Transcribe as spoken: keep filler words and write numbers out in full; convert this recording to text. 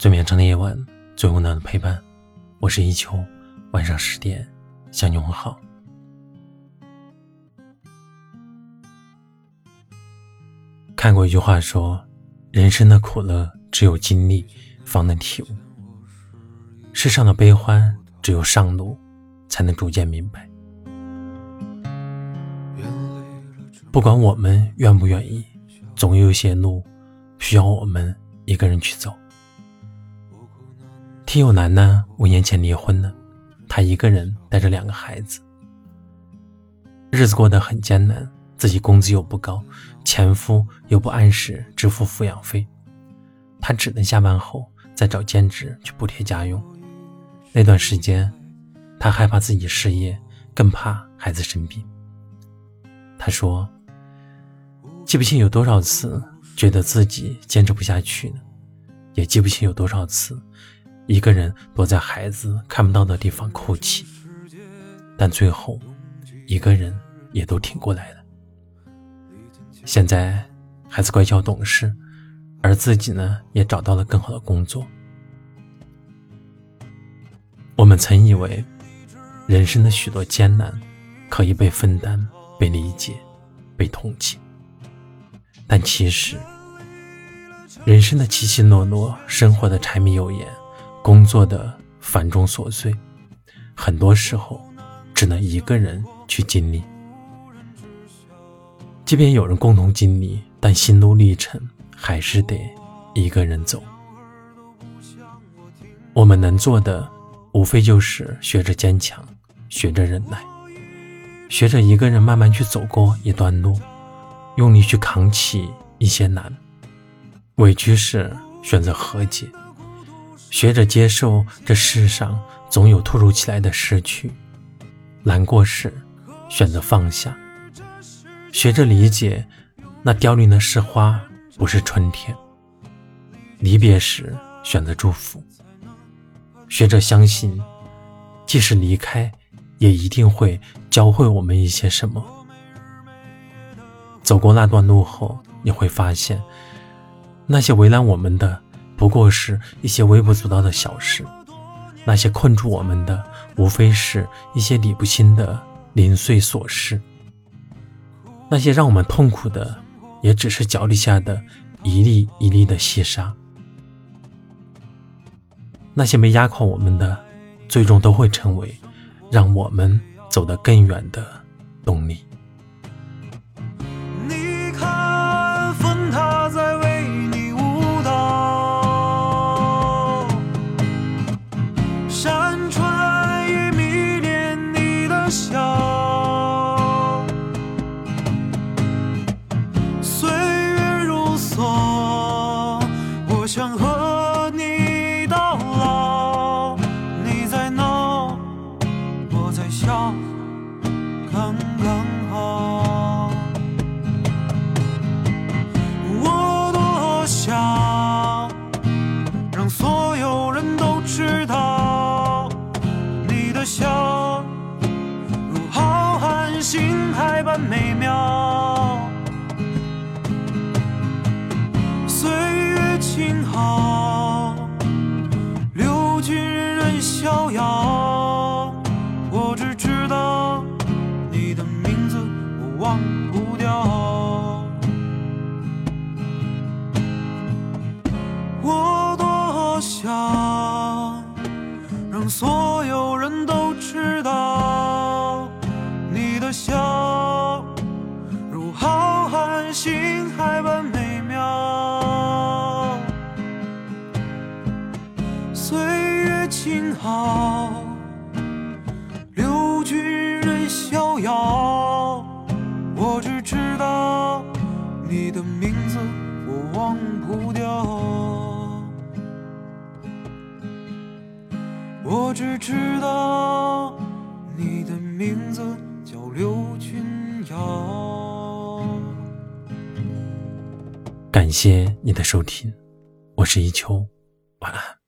最绵长的夜晚，最温暖的陪伴。我是一秋，晚上十点向你问好。看过一句话说，人生的苦乐只有经历方能体悟，世上的悲欢只有上路才能逐渐明白。不管我们愿不愿意，总有一些路需要我们一个人去走。听友楠呢，五年前离婚了，她一个人带着两个孩子，日子过得很艰难，自己工资又不高，前夫又不按时支付抚养费，她只能下班后再找兼职去补贴家用。那段时间，她害怕自己失业，更怕孩子生病。她说，记不清有多少次觉得自己坚持不下去呢，也记不清有多少次一个人躲在孩子看不到的地方哭泣，但最后一个人也都挺过来了。现在孩子乖巧懂事，而自己呢也找到了更好的工作。我们曾以为人生的许多艰难可以被分担、被理解、被同情，但其实人生的起起落落，生活的柴米油盐，工作的繁重琐碎，很多时候只能一个人去经历。即便有人共同经历，但心路历程还是得一个人走。我们能做的无非就是学着坚强，学着忍耐，学着一个人慢慢去走过一段路，用力去扛起一些难。委屈是选择和解，学着接受这世上总有突如其来的失去，难过时选择放下，学着理解那凋零的是花不是春天，离别时选择祝福，学着相信即使离开也一定会教会我们一些什么。走过那段路后，你会发现那些围拦我们的不过是一些微不足道的小事，那些困住我们的无非是一些理不清的零碎琐事，那些让我们痛苦的也只是脚底下的一粒一粒的细沙，那些没压垮我们的最终都会成为让我们走得更远的动力。美妙，岁月静好，流尽人逍遥。我只知道你的名字我忘不掉，我多想让所有人都知道你的笑，心海般美妙，岁月静好，流尽人逍遥。我只知道你的名字我忘不掉，我只知道你的名字叫刘君瑶。感谢你的收听，我是一秋，晚安。